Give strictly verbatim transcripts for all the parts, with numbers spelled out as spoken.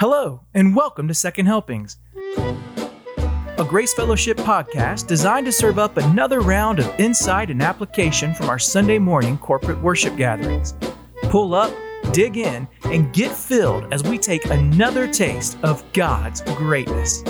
Hello, and welcome to Second Helpings, a Grace Fellowship podcast designed to serve up another round of insight and application from our Sunday morning corporate worship gatherings. Pull up, dig in, and get filled as we take another taste of God's greatness.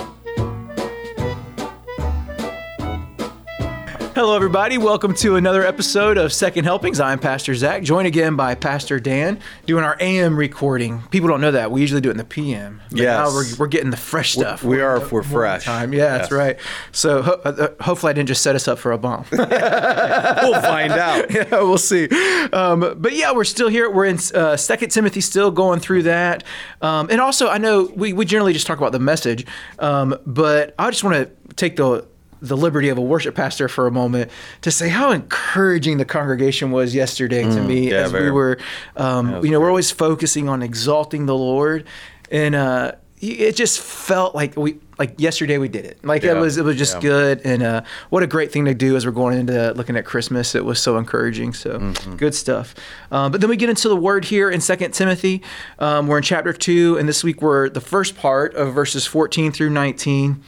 Hello, everybody. Welcome to another episode of Second Helpings. I'm Pastor Zach, joined again by Pastor Dan, doing our A M recording. People don't know that. We usually do it in the P M. Yeah. Now we're, we're getting the fresh stuff. We, we are. We're fresh. Time. Yeah, yes. That's right. So ho- uh, hopefully I didn't just set us up for a bomb. We'll find out. Yeah, we'll see. Um, but yeah, we're still here. We're in uh, Second Timothy, still going through that. Um, and also, I know we, we generally just talk about the message, um, but I just want to take the the liberty of a worship pastor for a moment to say how encouraging the congregation was yesterday mm, to me yeah, as very, we were, um, you know, great. We're always focusing on exalting the Lord. And uh, it just felt like we, like yesterday we did it. Like yeah, it was, it was just yeah. good. And uh, what a great thing to do as we're going into looking at Christmas. It was so encouraging. So mm-hmm. good stuff. Uh, but then we get into the word here in Second Timothy. Um, we're in chapter two, and this week we're the first part of verses fourteen through nineteen.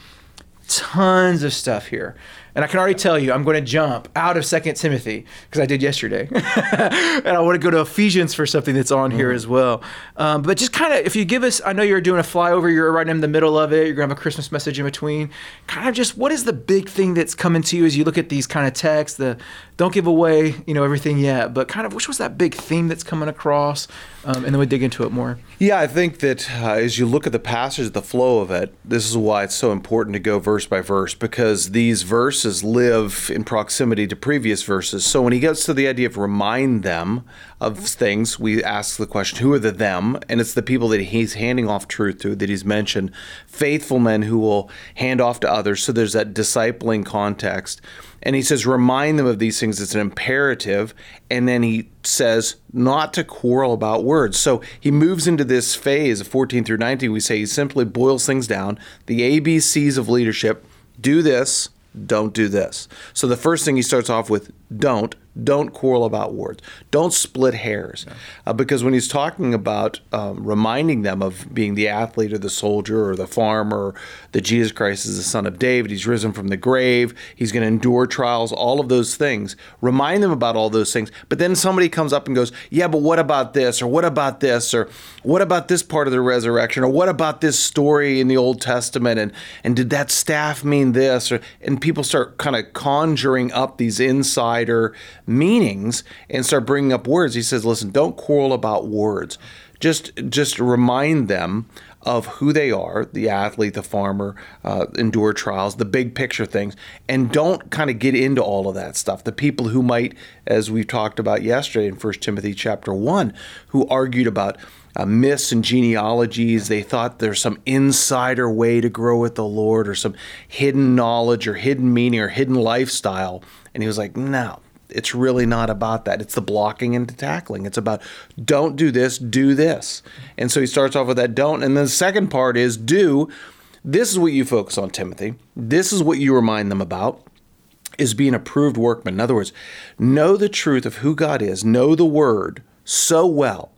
Tons of stuff here. And I can already tell you, I'm going to jump out of Second Timothy because I did yesterday. And I want to go to Ephesians for something that's on mm-hmm. here as well. Um, but just kind of, if you give us, I know you're doing a flyover, you're right in the middle of it, you're going to have a Christmas message in between. Kind of just, what is the big thing that's coming to you as you look at these kind of texts? The don't give away, you know, everything yet, but kind of, which was that big theme that's coming across? Um, and then we dig into it more. Yeah, I think that uh, as you look at the passage, the flow of it, this is why it's so important to go verse by verse, because these verses live in proximity to previous verses. So when he gets to the idea of remind them of things, we ask the question, who are the them? And it's the people that he's handing off truth to that he's mentioned, faithful men who will hand off to others. So there's that discipling context. And he says, remind them of these things. It's an imperative. And then he says not to quarrel about words. So he moves into this phase of fourteen through nineteen. We say he simply boils things down. The A B Cs of leadership: do this, don't do this. So the first thing he starts off with, don't. Don't quarrel about words. Don't split hairs. Yeah. Uh, because when he's talking about um, reminding them of being the athlete or the soldier or the farmer, that Jesus Christ is the Son of David, he's risen from the grave, he's going to endure trials, all of those things. Remind them about all those things. But then somebody comes up and goes, yeah, but what about this? Or what about this? Or what about this part of the resurrection? Or what about this story in the Old Testament? And, and did that staff mean this? Or, and people start kind of conjuring up these insider meanings and start bringing up words. He says, listen, don't quarrel about words. Just just remind them of who they are, the athlete, the farmer, uh, endure trials, the big picture things, and don't kind of get into all of that stuff. The people who might, as we talked about yesterday in First Timothy chapter one, who argued about Uh, myths and genealogies. They thought there's some insider way to grow with the Lord or some hidden knowledge or hidden meaning or hidden lifestyle. And he was like, no, it's really not about that. It's the blocking and the tackling. It's about don't do this, do this. And so he starts off with that don't. And then the second part is do. This is what you focus on, Timothy. This is what you remind them about, is being approved workman. In other words, know the truth of who God is. Know the word so well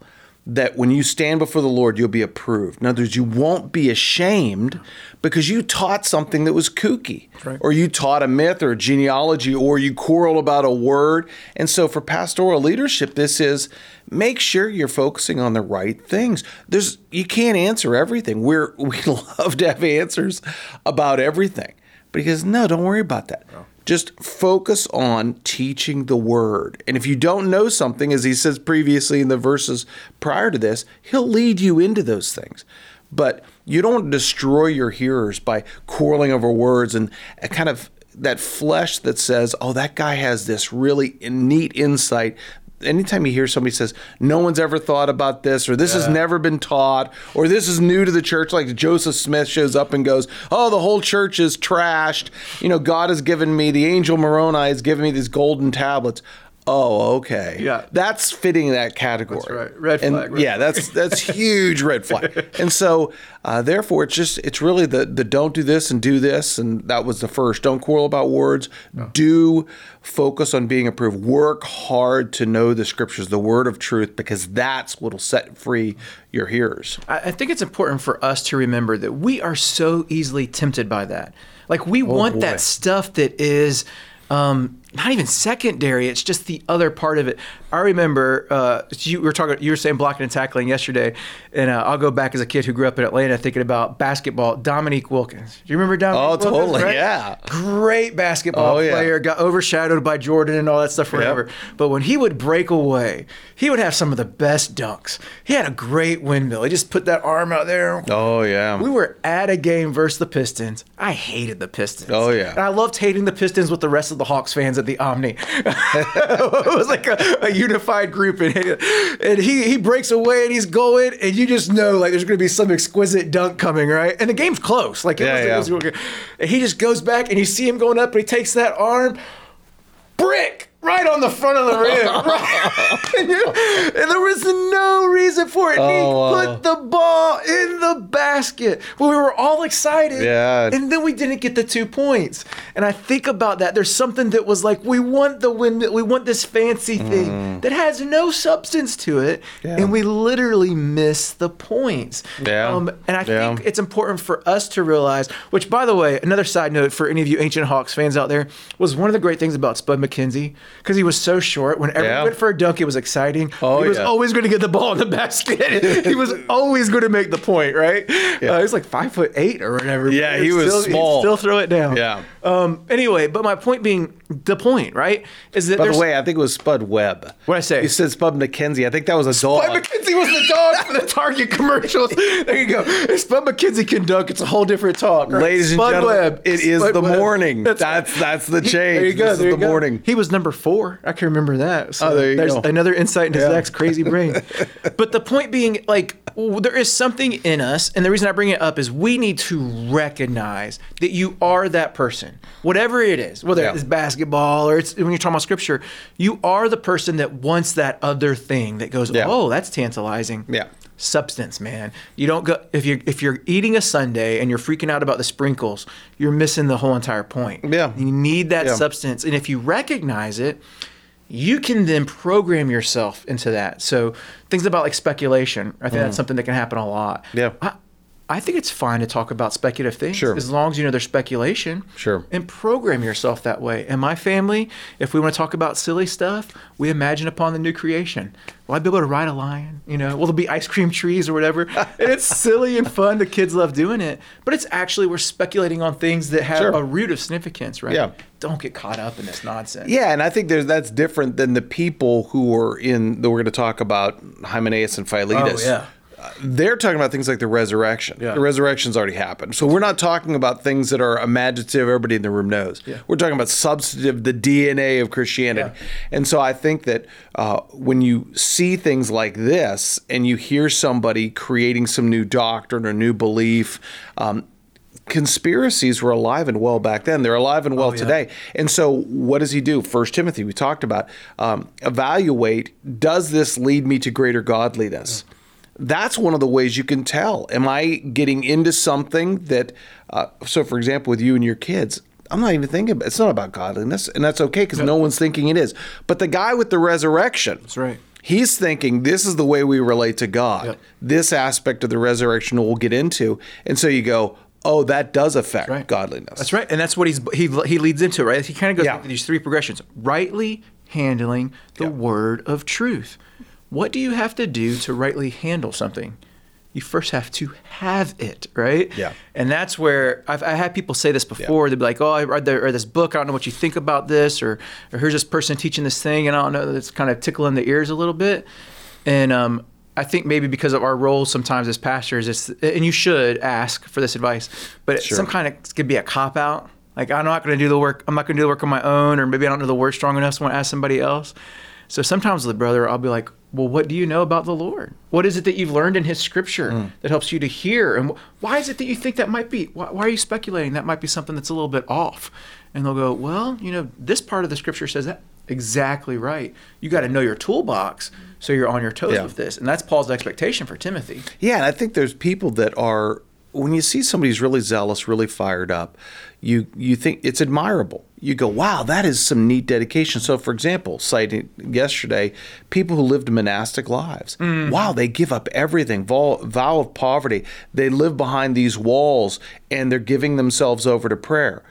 that when you stand before the Lord, you'll be approved. In other words, you won't be ashamed because you taught something that was kooky, right, or you taught a myth or a genealogy, or you quarrel about a word. And so for pastoral leadership, this is make sure you're focusing on the right things. There's you can't answer everything. We're, we love to have answers about everything. But he goes, no, don't worry about that. No. Just focus on teaching the word. And if you don't know something, as he says previously in the verses prior to this, he'll lead you into those things. But you don't want to destroy your hearers by quarreling over words and kind of that flesh that says, oh, that guy has this really neat insight. Anytime you hear somebody says, no one's ever thought about this, or this yeah. has never been taught, or this is new to the church, like Joseph Smith shows up and goes, oh, the whole church is trashed. You know, God has given me, the angel Moroni has given me these golden tablets. Oh, okay. Yeah. That's fitting that category. That's right. Red flag. And, red yeah, flag. that's that's huge red flag. And so, uh, therefore, it's just, it's really the, the don't do this and do this. And that was the first. Don't quarrel about words. No. Do focus on being approved. Work hard to know the scriptures, the word of truth, because that's what will set free your hearers. I, I think it's important for us to remember that we are so easily tempted by that. Like, we oh, want boy. that stuff that is... Um, not even secondary. It's just the other part of it. I remember uh, you were talking. You were saying blocking and tackling yesterday, and uh, I'll go back as a kid who grew up in Atlanta thinking about basketball. Dominique Wilkins. Do you remember Dominique? Oh, Wilkins, totally. Right? Yeah. Great basketball oh, yeah. player. Got overshadowed by Jordan and all that stuff forever. Yep. But when he would break away, he would have some of the best dunks. He had a great windmill. He just put that arm out there. Oh yeah. We were at a game versus the Pistons. I hated the Pistons. Oh yeah. And I loved hating the Pistons with the rest of the Hawks fans at the Omni. It was like a, a unified group, and, and he he breaks away and he's going, and you just know like there's going to be some exquisite dunk coming, right? And the game's close, like it, yeah, was, yeah. it was. And he just goes back, and you see him going up, and he takes that arm, brick right on the front of the rim, right? and, you, and there was no reason for it. Oh, he put the ball in the basket. Well, we were all excited, yeah. and then we didn't get the two points. And I think about that. There's something that was like, we want the windmill, we want this fancy thing mm. that has no substance to it, yeah. and we literally miss the points. Yeah. Um, and I yeah. think it's important for us to realize, which, by the way, another side note for any of you Ancient Hawks fans out there, was one of the great things about Spud McKenzie. Because he was so short. Whenever yeah. he went for a dunk, it was exciting. Oh, he was yeah. always going to get the ball in the basket. He was always going to make the point, right? Yeah. Uh, he was like five foot eight or whatever. Yeah, he was still, small. He'd still throw it down. Yeah. Um, anyway, but my point being, the point, right, is that By the way, I think it was Spud Webb. What'd I say? You said Spud McKenzie. I think that was a dog. Spud McKenzie was the dog for the Target commercials. There you go. If Spud McKenzie can dunk, it's a whole different talk. Right? Ladies and Spud gentlemen, Webb. It is Spud the Webb. Morning. That's that's, that's the change. There you go. This there is you the go. Morning. He was number four. I can remember that. So oh, there you there's go. Another insight into yeah. Zach's crazy brain. But the point being, like, there is something in us, and the reason I bring it up is we need to recognize that you are that person. Whatever it is, whether yeah. it's basketball or it's when you're talking about scripture, you are the person that wants that other thing that goes, yeah. oh, that's tantalizing. Yeah. Substance, man. You don't go if you if you're eating a sundae and you're freaking out about the sprinkles, you're missing the whole entire point. Yeah. You need that yeah. substance. And if you recognize it, you can then program yourself into that. So things about like speculation, I think mm. that's something that can happen a lot. Yeah. I, I think it's fine to talk about speculative things sure. as long as you know they're speculation sure. and program yourself that way. And my family, if we want to talk about silly stuff, we imagine upon the new creation. Will I be able to ride a lion? You know, will there be ice cream trees or whatever? And it's silly and fun. The kids love doing it. But it's actually, we're speculating on things that have sure. a root of significance, right? Yeah. Don't get caught up in this nonsense. Yeah, and I think there's that's different than the people who were in, that we're going to talk about, Hymenaeus and Philetus. Oh, yeah. They're talking about things like the resurrection. Yeah. The resurrection's already happened. So we're not talking about things that are imaginative, everybody in the room knows. Yeah. We're talking about substantive, the D N A of Christianity. Yeah. And so I think that uh, when you see things like this and you hear somebody creating some new doctrine or new belief, um, conspiracies were alive and well back then. They're alive and well oh, yeah. today. And so what does he do? First Timothy, we talked about. Um, evaluate, does this lead me to greater godliness? Yeah. That's one of the ways you can tell. Am I getting into something that, uh, so for example, with you and your kids, I'm not even thinking about, it's not about godliness, and that's okay because no. no one's thinking it is. But the guy with the resurrection, that's right. he's thinking this is the way we relate to God. Yep. This aspect of the resurrection we'll get into. And so you go, oh, that does affect that's right. godliness. That's right. And that's what he's he he leads into, right? He kind of goes yeah. through these three progressions. Rightly handling the yep. word of truth. What do you have to do to rightly handle something? You first have to have it, right? Yeah. And that's where I've I had people say this before. Yeah. They'd be like, oh, I read the, or this book. I don't know what you think about this. Or, or here's this person teaching this thing. And I don't know. That's kind of tickling the ears a little bit. And um, I think maybe because of our role sometimes as pastors, it's, and you should ask for this advice. But sure. some kind of could be a cop-out. Like, I'm not going to do the work. I'm not going to do the work on my own. Or maybe I don't know the word strong enough, so I want to ask somebody else. So sometimes with a brother, I'll be like, well, what do you know about the Lord? What is it that you've learned in his scripture mm. that helps you to hear? And why is it that you think that might be? Why, why are you speculating? That might be something that's a little bit off. And they'll go, well, you know, this part of the scripture says that. exactly right. You got to know your toolbox so you're on your toes yeah. with this. And that's Paul's expectation for Timothy. Yeah, and I think there's people that are, when you see somebody's really zealous, really fired up, you you think it's admirable. You go, wow, that is some neat dedication. So, for example, citing yesterday, people who lived monastic lives. Mm. Wow, they give up everything, vow, vow of poverty. They live behind these walls, and they're giving themselves over to prayer.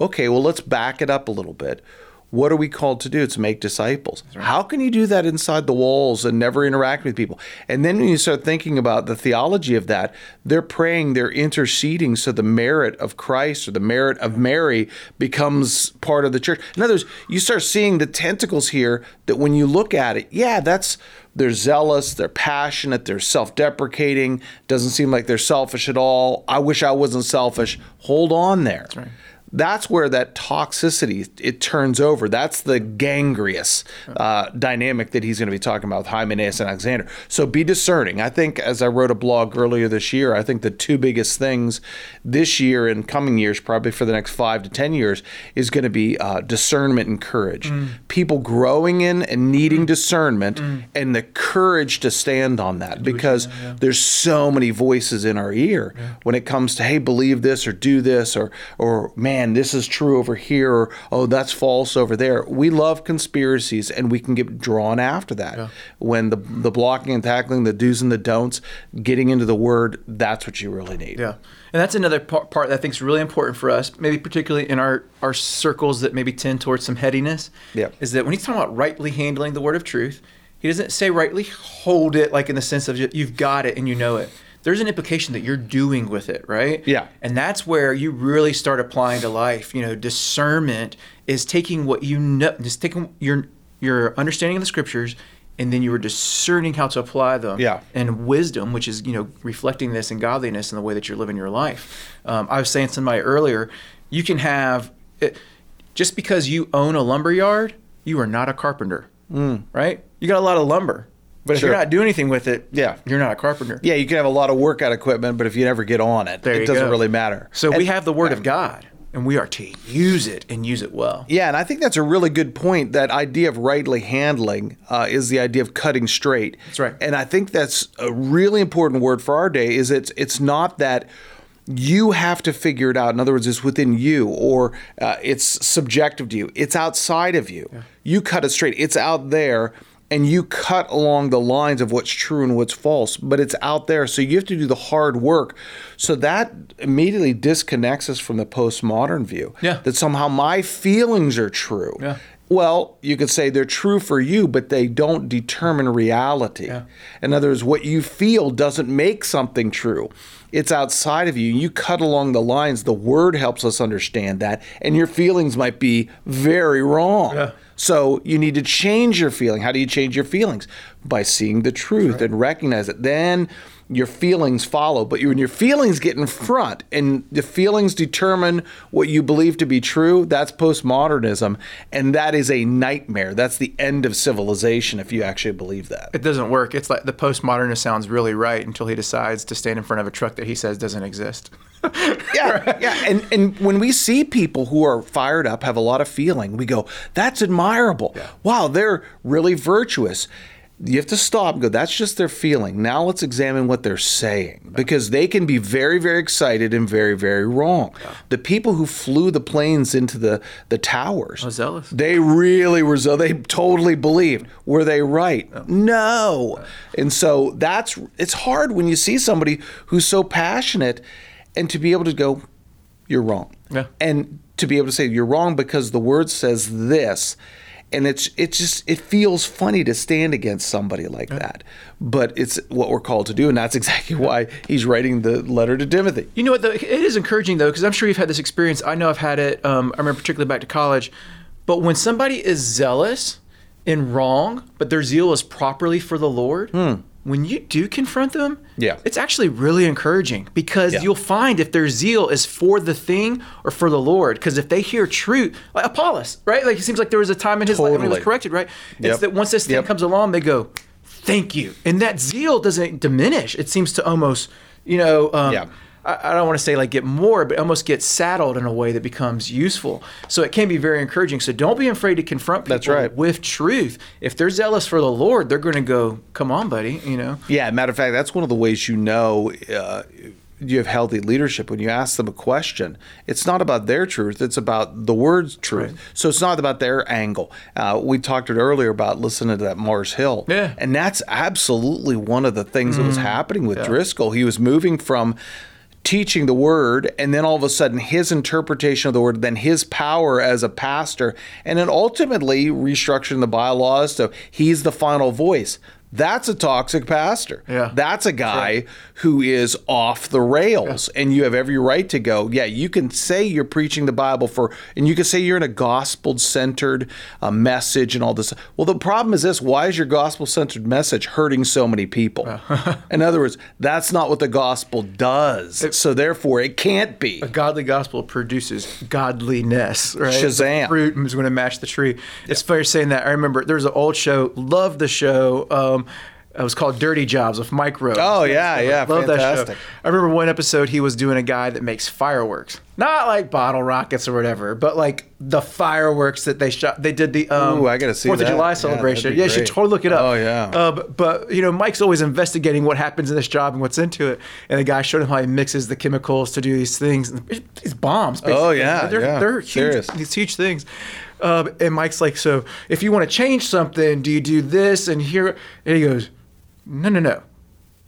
Okay, well, let's back it up a little bit. What are we called to do? It's make disciples. Right. How can you do that inside the walls and never interact with people? And then when you start thinking about the theology of that, they're praying, they're interceding, so the merit of Christ or the merit of Mary becomes part of the church. In other words, you start seeing the tentacles here that when you look at it, yeah, that's they're zealous, they're passionate, they're self-deprecating, doesn't seem like they're selfish at all. I wish I wasn't selfish. Hold on there. That's right. That's where that toxicity, it turns over. That's the gangrenous uh, dynamic that he's going to be talking about with Hymenaeus and Alexander. So be discerning. I think, as I wrote a blog earlier this year, I think the two biggest things this year and coming years, probably for the next five to ten years, is going to be uh, discernment and courage. Mm. People growing in and needing discernment mm. and the courage to stand on that, because yeah, yeah. there's so many voices in our ear yeah. when it comes to, hey, believe this or do this or, or man, and this is true over here, or, oh, that's false over there. We love conspiracies, and we can get drawn after that. Yeah. When the the blocking and tackling, the do's and the don'ts, getting into the word, that's what you really need. Yeah, and that's another part that I think is really important for us, maybe particularly in our, our circles that maybe tend towards some headiness, yeah. is that when he's talking about rightly handling the word of truth, he doesn't say rightly hold it, like in the sense of you've got it and you know it. There's an implication that you're doing with it, right? Yeah. And that's where you really start applying to life. You know, discernment is taking what you know, just taking your your understanding of the scriptures, and then you are discerning how to apply them. Yeah. And wisdom, which is, you know, reflecting this in godliness in the way that you're living your life. Um, I was saying to somebody earlier, you can have, it, just because you own a lumber yard, you are not a carpenter, mm. right? You got a lot of lumber. But sure. if you're not doing anything with it, yeah. you're not a carpenter. Yeah, you can have a lot of workout equipment, but if you never get on it, there it doesn't go. really matter. So and, we have the Word um, of God, and we are to use it and use it well. Yeah, and I think that's a really good point. That idea of rightly handling uh, is the idea of cutting straight. That's right. And I think that's a really important word for our day, is it's it's not that you have to figure it out. In other words, it's within you, or uh, it's subjective to you. It's outside of you. Yeah. You cut it straight. It's out there. And you cut along the lines of what's true and what's false, but it's out there. So you have to do the hard work. So that immediately disconnects us from the postmodern view yeah. that somehow my feelings are true. Yeah. Well, you could say they're true for you, but they don't determine reality. Yeah. In other words, what you feel doesn't make something true. It's outside of you. You cut along the lines. The Word helps us understand that. And your feelings might be very wrong. Yeah. So you need to change your feeling. How do you change your feelings? By seeing the truth right. and recognize it. Then your feelings follow. But when your feelings get in front and the feelings determine what you believe to be true, that's postmodernism. And that is a nightmare. That's the end of civilization if you actually believe that. It doesn't work. It's like the postmodernist sounds really right until he decides to stand in front of a truck that he says doesn't exist. yeah, yeah. And and when we see people who are fired up, have a lot of feeling, we go, that's admirable. Yeah. Wow, they're really virtuous. You have to stop and go, that's just their feeling. Now let's examine what they're saying, because they can be very, very excited and very, very wrong. Yeah. The people who flew the planes into the, the towers, oh, zealous. They really were zealous. They totally believed. Were they right? Oh. No. Right. And so that's it's hard when you see somebody who's so passionate, and to be able to go, you're wrong. Yeah. And to be able to say, you're wrong because the Word says this. And it's it's just it feels funny to stand against somebody like yeah. that, but it's what we're called to do, and that's exactly why he's writing the letter to Timothy. You know what? Though, it is encouraging though, because I'm sure you've had this experience. I know I've had it. Um, I remember particularly back to college, but when somebody is zealous and wrong, but their zeal is properly for the Lord, hmm. when you do confront them, yeah. it's actually really encouraging, because yeah. you'll find if their zeal is for the thing or for the Lord, because if they hear truth, like Apollos, right? Like it seems like there was a time in his totally. life when he was corrected, right? Yep. It's that once this thing yep. comes along, they go, thank you. And that zeal doesn't diminish. It seems to almost, you know, um, yeah. I don't want to say like get more, but almost get saddled in a way that becomes useful. So it can be very encouraging. So don't be afraid to confront people That's right. with truth. If they're zealous for the Lord, they're going to go, come on, buddy, you know? Yeah, matter of fact, that's one of the ways you know uh, you have healthy leadership. When you ask them a question, it's not about their truth, it's about the word's truth. Right. So it's not about their angle. Uh, we talked it earlier about listening to that Mars Hill. Yeah. And that's absolutely one of the things mm-hmm. that was happening with yeah. Driscoll. He was moving from teaching the word, and then all of a sudden his interpretation of the word, then his power as a pastor, and then ultimately restructuring the bylaws so he's the final voice. That's a toxic pastor. Yeah. That's a guy That's right. who is off the rails, yeah. and you have every right to go, yeah, you can say you're preaching the Bible for, and you can say you're in a gospel-centered uh, message and all this. Well, the problem is this, why is your gospel-centered message hurting so many people? Yeah. In other words, that's not what the gospel does, it, so therefore it can't be. A godly gospel produces godliness, right? Shazam. The fruit is going to match the tree. Yeah. It's fair saying that. I remember there was an old show, loved the show, um, it was called Dirty Jobs with Mike Rowe. Oh, yeah, yeah. Love fantastic. That show. I remember one episode he was doing a guy that makes fireworks. Not like bottle rockets or whatever, but like the fireworks that they shot. They did the um, Ooh, I gotta see Fourth of July celebration. Yeah, yeah, you should totally look it up. Oh, yeah. Uh, but, but, you know, Mike's always investigating what happens in this job and what's into it. And the guy showed him how he mixes the chemicals to do these things. These bombs, basically. Oh, yeah, they're, yeah. They're huge, serious. These huge things. Uh, and Mike's like, so if you want to change something, do you do this and here? And he goes, no, no, no.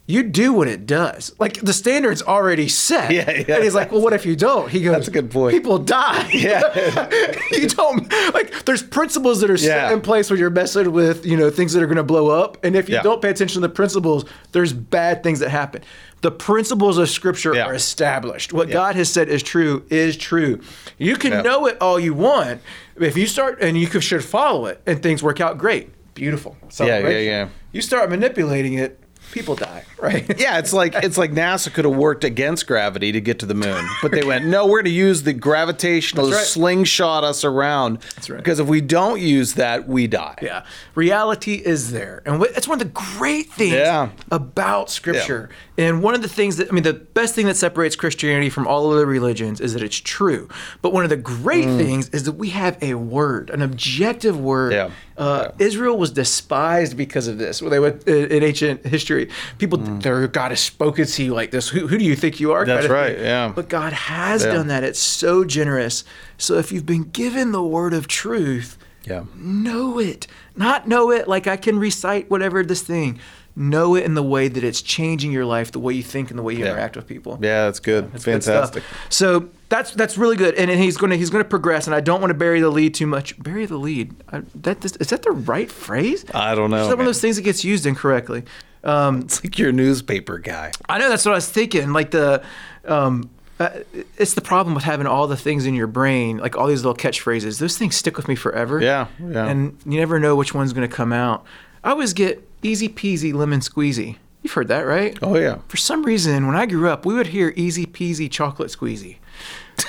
You do what it does. Like, the standard's already set. Yeah, yeah. And he's like, well, what if you don't? He goes, that's a good point. People die. Yeah. You don't, like, there's principles that are set yeah. in place when you're messing with, you know, things that are going to blow up. And if you yeah. don't pay attention to the principles, there's bad things that happen. The principles of Scripture yeah. are established. What yeah. God has said is true is true. You can yeah. know it all you want. If you start, and you should follow it, and things work out great. Beautiful. Yeah, yeah, yeah. You start manipulating it, people die, right? Yeah, it's like it's like NASA could have worked against gravity to get to the moon, but they went, no, we're going to use the gravitational right. slingshot us around. That's right. Because if we don't use that, we die. Yeah, reality is there, and that's one of the great things yeah. about Scripture. Yeah. And one of the things that I mean, the best thing that separates Christianity from all other religions is that it's true. But one of the great mm. things is that we have a word, an objective word. Yeah. Uh, yeah. Israel was despised because of this. Well, they went in ancient history. People, mm. their God has spoken to you like this. Who, who do you think you are? That's right. Thing. Yeah. But God has yeah. done that. It's so generous. So if you've been given the word of truth, yeah. know it. Not know it like I can recite whatever this thing. Know it in the way that it's changing your life, the way you think, and the way you yeah. interact with people. Yeah, that's good. That's fantastic. Good stuff. So that's that's really good, and, and he's gonna he's gonna progress. And I don't want to bury the lead too much. Bury the lead. I, that this, is that the right phrase? I don't know. It's one of those things that gets used incorrectly. Um, it's like you're a newspaper guy. I know. That's what I was thinking. Like the. Um, Uh, it's the problem with having all the things in your brain, like all these little catchphrases. Those things stick with me forever. Yeah, yeah. And you never know which one's going to come out. I always get easy peasy lemon squeezy. You've heard that, right? Oh, yeah. For some reason, when I grew up, we would hear easy peasy chocolate squeezy.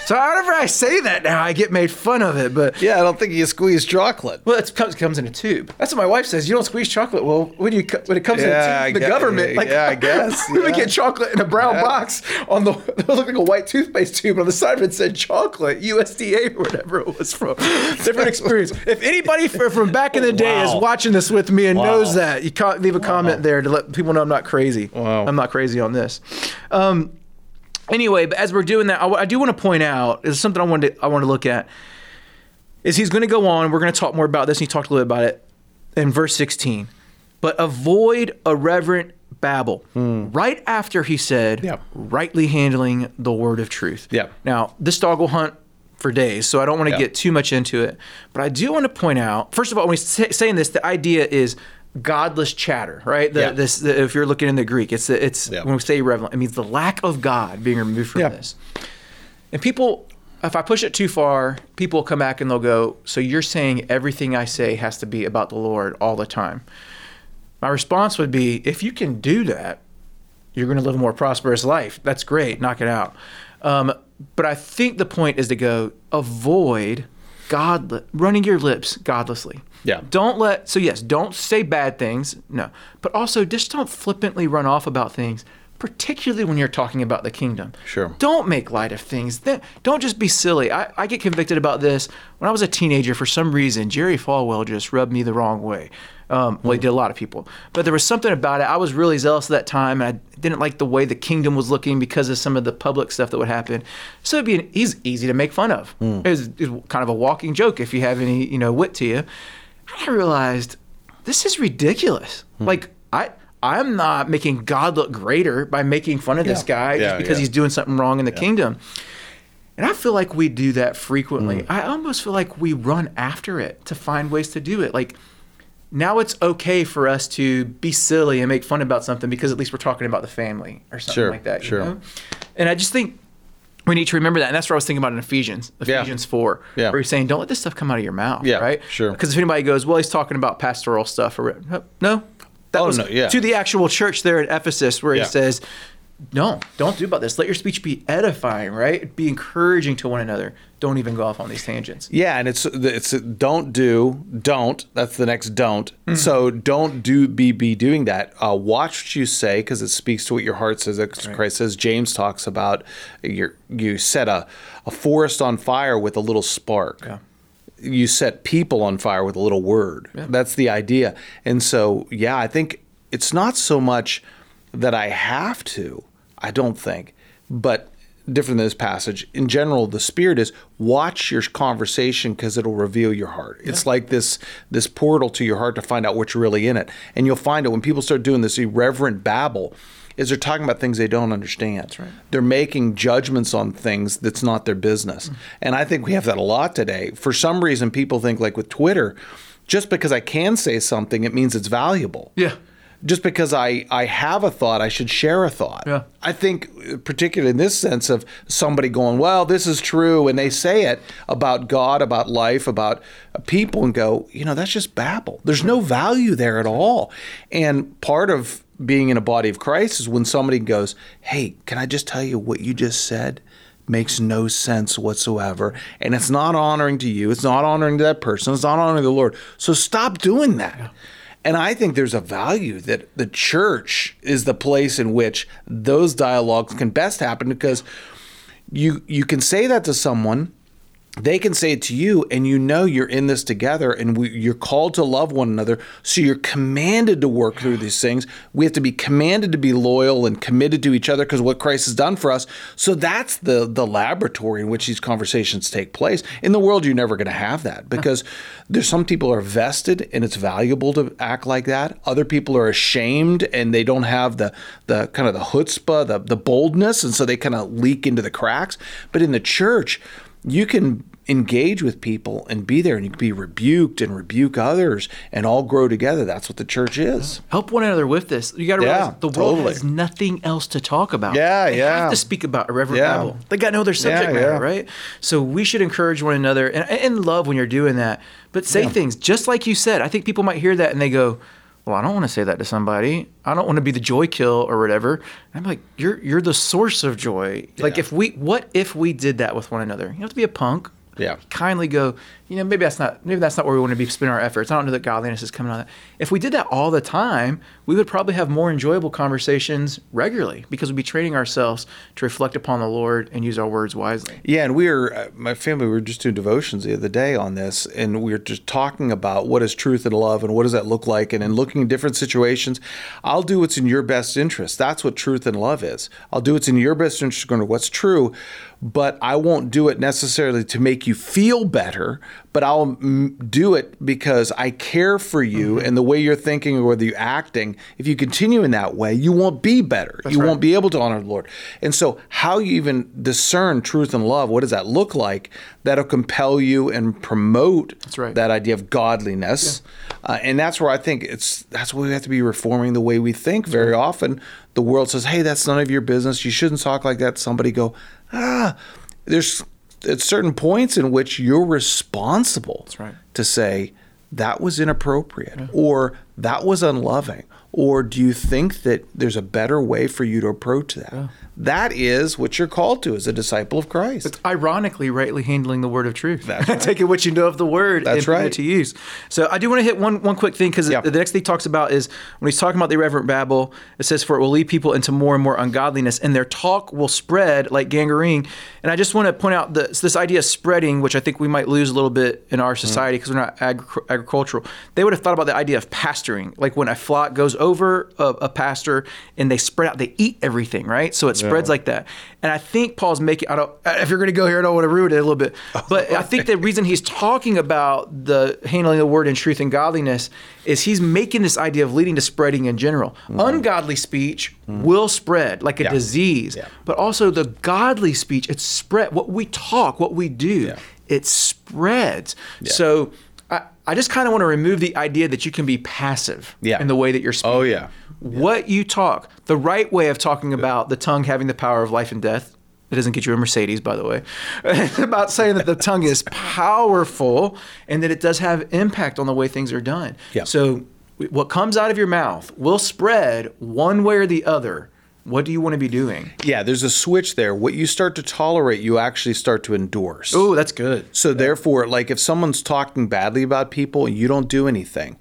So whenever I say that now, I get made fun of it. But yeah, I don't think you squeeze chocolate. Well, it comes, comes in a tube. That's what my wife says. You don't squeeze chocolate. Well, when you when it comes yeah, in a tube, I the government. It. Like, yeah, I guess. Yeah. We get chocolate in a brown yeah. box on the it looked like a white toothpaste tube. On the side of it said chocolate, U S D A or whatever it was from. Different experience. If anybody from back in the day wow. is watching this with me and wow. knows that, you can't leave a wow. comment there to let people know I'm not crazy. Wow. I'm not crazy on this. Um, Anyway, but as we're doing that, I, I do want to point out, is something I wanted to, I want to look at, is he's going to go on, we're going to talk more about this, and he talked a little bit about it in verse sixteen, but avoid irreverent babble. Mm. Right after he said, yeah. rightly handling the word of truth. Yeah. Now, this dog will hunt for days, so I don't want to yeah. get too much into it, but I do want to point out, first of all, when he's saying this, the idea is godless chatter, right? The, yeah. This, the, if you're looking in the Greek, it's it's yeah. when we say irreverent, it means the lack of God being removed from yeah. this. And people, if I push it too far, people come back and they'll go, so you're saying everything I say has to be about the Lord all the time. My response would be, if you can do that, you're going to live a more prosperous life. That's great. Knock it out. Um, but I think the point is to go avoid godless, running your lips godlessly. Yeah. Don't let, so yes, don't say bad things, no. But also just don't flippantly run off about things. particularly when you're talking about the kingdom. Sure. Don't make light of things. Don't just be silly. I, I get convicted about this. When I was a teenager, for some reason, Jerry Falwell just rubbed me the wrong way. Um, well, he did a lot of people. But there was something about it. I was really zealous at that time, and I didn't like the way the kingdom was looking because of some of the public stuff that would happen. So it'd be an, he's easy to make fun of. Mm. It, was, it was kind of a walking joke if you have any, you know, wit to you. And I realized, this is ridiculous. Mm. Like, I... I'm not making God look greater by making fun of yeah. this guy just yeah, because yeah. he's doing something wrong in the yeah. kingdom. And I feel like we do that frequently. Mm. I almost feel like we run after it to find ways to do it. Like, now it's okay for us to be silly and make fun about something because at least we're talking about the family or something sure, like that. You sure. know? And I just think we need to remember that. And that's what I was thinking about in Ephesians, Ephesians yeah. four, yeah. where he's saying, don't let this stuff come out of your mouth, yeah, right? Sure. Because if anybody goes, well, he's talking about pastoral stuff, or no. That oh, was no, yeah. to the actual church there in Ephesus where yeah. he says, no, don't do about this. Let your speech be edifying, right? Be encouraging to one another. Don't even go off on these tangents. Yeah, and it's it's don't do, don't. That's the next don't. Mm-hmm. So don't do be be doing that. Uh, watch what you say, because it speaks to what your heart says. That's right. Christ says, James talks about your, you set a, a forest on fire with a little spark. Yeah. You set people on fire with a little word. Yeah. That's the idea. And so, yeah, I think it's not so much that I have to, I don't think, but different than this passage. In general, the spirit is watch your conversation because it'll reveal your heart. Yeah. It's like this this portal to your heart to find out what's really in it. And you'll find it when people start doing this irreverent babble, is they're talking about things they don't understand. That's right. They're making judgments on things that's not their business. Mm-hmm. And I think we have that a lot today. For some reason, people think, like with Twitter, just because I can say something, it means it's valuable. Yeah. Just because I, I have a thought, I should share a thought. Yeah. I think particularly in this sense of somebody going, well, this is true, and they say it about God, about life, about people, and go, you know, that's just babble. There's no value there at all. And part of being in a body of Christ is when somebody goes, hey, can I just tell you what you just said makes no sense whatsoever, and it's not honoring to you, it's not honoring to that person, it's not honoring the Lord, so stop doing that. Yeah. And I think there's a value that the church is the place in which those dialogues can best happen, because you you can say that to someone, they can say it to you, and you know you're in this together, and we, you're called to love one another, so you're commanded to work through these things. We have to be commanded to be loyal and committed to each other because what Christ has done for us. So that's the the laboratory in which these conversations take place. In the world, you're never going to have that, because there's some people are vested, and it's valuable to act like that. Other people are ashamed, and they don't have the the kind of the chutzpah, the, the boldness, and so they kind of leak into the cracks. But in the church, you can engage with people and be there, and you can be rebuked and rebuke others and all grow together. That's what the church is. Help one another with this. You got to realize yeah, the world totally. has nothing else to talk about. Yeah, they yeah. They have to speak about irreverent yeah. babble. They got no other subject yeah, yeah. matter, right? So we should encourage one another and, and love when you're doing that. But say yeah. things just like you said. I think people might hear that and they go, well, I don't want to say that to somebody. I don't want to be the joy kill or whatever. And I'm like, you're you're the source of joy. Yeah. Like if we, what if we did that with one another? You don't have to be a punk. Yeah. Kindly go, you know, maybe that's not maybe that's not where we want to be spending our efforts. I don't know that godliness is coming on that. If we did that all the time, we would probably have more enjoyable conversations regularly, because we'd be training ourselves to reflect upon the Lord and use our words wisely. Yeah, and we were, my family, we were just doing devotions the other day on this, and we were just talking about what is truth and love and what does that look like, and in looking at different situations, I'll do what's in your best interest. That's what truth and love is. I'll do what's in your best interest, going to what's true, but I won't do it necessarily to make you feel better, but I'll do it because I care for you, mm-hmm. and the way you're thinking or whether you're acting, if you continue in that way, you won't be better. That's you right. won't be able to honor the Lord. And so how you even discern truth and love, what does that look like? That'll compel you and promote that's right. that idea of godliness. Yeah. Uh, and that's where I think it's, that's where we have to be reforming the way we think. That's very right. often the world says, hey, that's none of your business. You shouldn't talk like that. Somebody go, ah, there's at certain points in which you're responsible That's right. to say that was inappropriate yeah. or that was unloving Or do you think that there's a better way for you to approach that? Yeah. That is what you're called to as a disciple of Christ. It's ironically rightly handling the word of truth. That's right. Taking what you know of the word That's and right. putting it to use. So I do want to hit one one quick thing, because yeah. the next thing he talks about is when he's talking about the irreverent Babel, it says, for it will lead people into more and more ungodliness, and their talk will spread like gangrene. And I just want to point out this, this idea of spreading, which I think we might lose a little bit in our society because mm. we're not agri- agricultural. They would have thought about the idea of pasturing, like when a flock goes over a, a pasture and they spread out, they eat everything, right? So it yeah. spreads like that. And I think Paul's making, I don't, if you're going to go here, I don't want to ruin it a little bit. But I think the reason he's talking about the handling the word in truth and godliness is he's making this idea of leading to spreading in general. Mm. Ungodly speech mm. will spread like a yeah. disease, yeah. but also the godly speech, it's spread. What we talk, what we do, yeah. it spreads. Yeah. So I, I just kind of want to remove the idea that you can be passive yeah. in the way that you're speaking. Oh, yeah. Yeah. What you talk, the right way of talking about the tongue having the power of life and death. It doesn't get you a Mercedes, by the way. About saying that the tongue is powerful and that it does have impact on the way things are done. Yeah. So what comes out of your mouth will spread one way or the other. What do you want to be doing? Yeah, there's a switch there. What you start to tolerate, you actually start to endorse. Oh, that's good. So yeah. therefore, like if someone's talking badly about people and you don't do anything,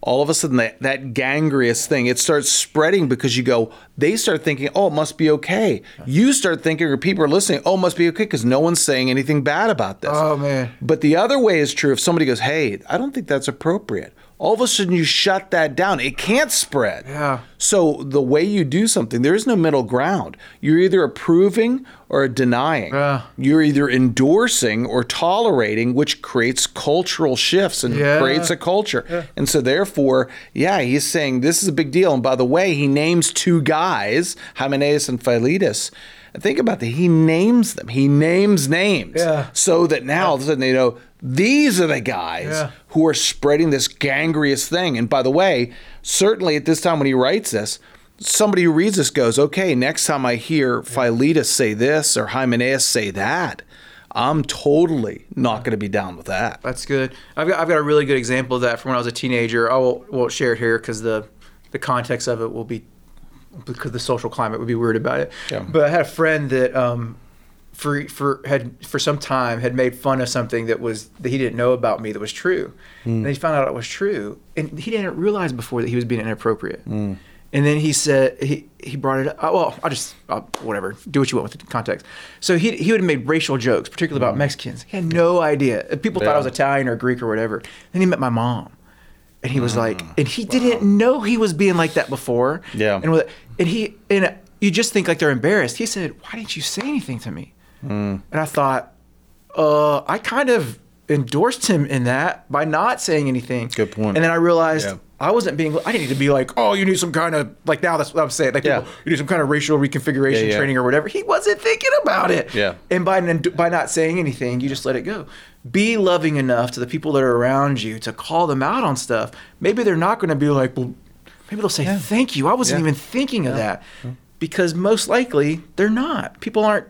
all of a sudden that, that gangrenous thing, it starts spreading because you go, they start thinking, oh, it must be okay. You start thinking, or people are listening, oh, it must be okay because no one's saying anything bad about this. Oh, man. But the other way is true. If somebody goes, hey, I don't think that's appropriate. All of a sudden you shut that down. It can't spread. Yeah. So the way you do something, there is no middle ground. You're either approving or denying. Yeah. You're either endorsing or tolerating, which creates cultural shifts and yeah. creates a culture. Yeah. And so therefore, yeah, he's saying this is a big deal. And by the way, he names two guys, Hymenaeus and Philetus. Think about that. He names them. He names names. Yeah. So that now all of a sudden they know, these are the guys yeah. who are spreading this gangrenous thing. And by the way, certainly at this time when he writes this, somebody who reads this goes, okay, next time I hear Philetus say this or Hymenaeus say that, I'm totally not going to be down with that. That's good. I've got, I've got a really good example of that from when I was a teenager. I won't, won't share it here because the, the context of it will be, because the social climate would be weird about it. Yeah. But I had a friend that... Um, For for had for some time had made fun of something that was that he didn't know about me that was true, mm. and he found out it was true, and he didn't realize before that he was being inappropriate. Mm. And then he said he, he brought it up. Oh, well, I'll just I'll, whatever do what you want with the context. So he he would have made racial jokes, particularly mm. about Mexicans. He had no idea. People yeah. thought I was Italian or Greek or whatever. Then he met my mom, and he was mm. like, and he wow. didn't know he was being like that before. Yeah. And with, and he and you just think like they're embarrassed. He said, "Why didn't you say anything to me?" Mm. And I thought, uh, I kind of endorsed him in that by not saying anything. Good point. And then I realized yeah. I wasn't being, I didn't need to be like, oh, you need some kind of, like now that's what I'm saying. Like yeah. people, you need some kind of racial reconfiguration yeah, yeah. training or whatever. He wasn't thinking about it. Yeah. And by, by not saying anything, you just let it go. Be loving enough to the people that are around you to call them out on stuff. Maybe they're not going to be like, well, maybe they'll say, yeah. thank you. I wasn't yeah. even thinking yeah. of that. Yeah. Because most likely they're not. People aren't.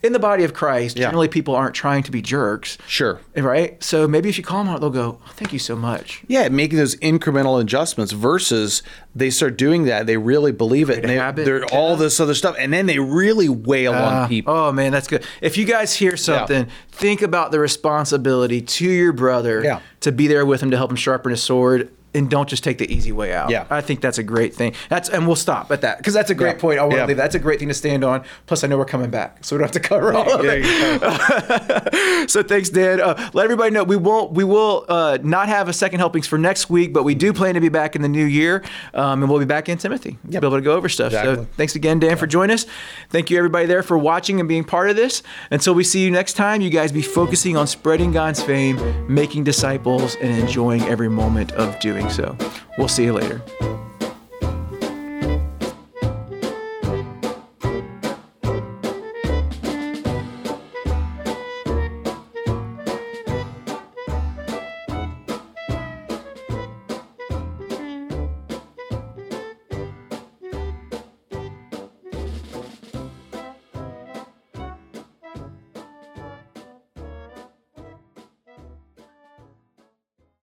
In the body of Christ, yeah. generally people aren't trying to be jerks. Sure. Right? So maybe if you call them out, they'll go, oh, thank you so much. Yeah, making those incremental adjustments versus they start doing that. They really believe it. Great and they, they're yeah. all this other stuff. And then they really wail uh, on people. Oh, man, that's good. If you guys hear something, yeah. think about the responsibility to your brother yeah. to be there with him to help him sharpen his sword. And don't just take the easy way out. Yeah. I think that's a great thing. That's and we'll stop at that because that's a great yeah. point. I want yeah. to leave that. That's a great thing to stand on. Plus, I know we're coming back, so we don't have to cover all of it. Yeah, so thanks, Dan. Uh, let everybody know we won't we will uh, not have a second helpings for next week, but we do plan to be back in the new year, um, and we'll be back in Timothy. Yep. Be able to go over stuff. Exactly. So thanks again, Dan, yeah. for joining us. Thank you everybody there for watching and being part of this. Until we see you next time, you guys be focusing on spreading God's fame, making disciples, and enjoying every moment of doing so. We'll see you later.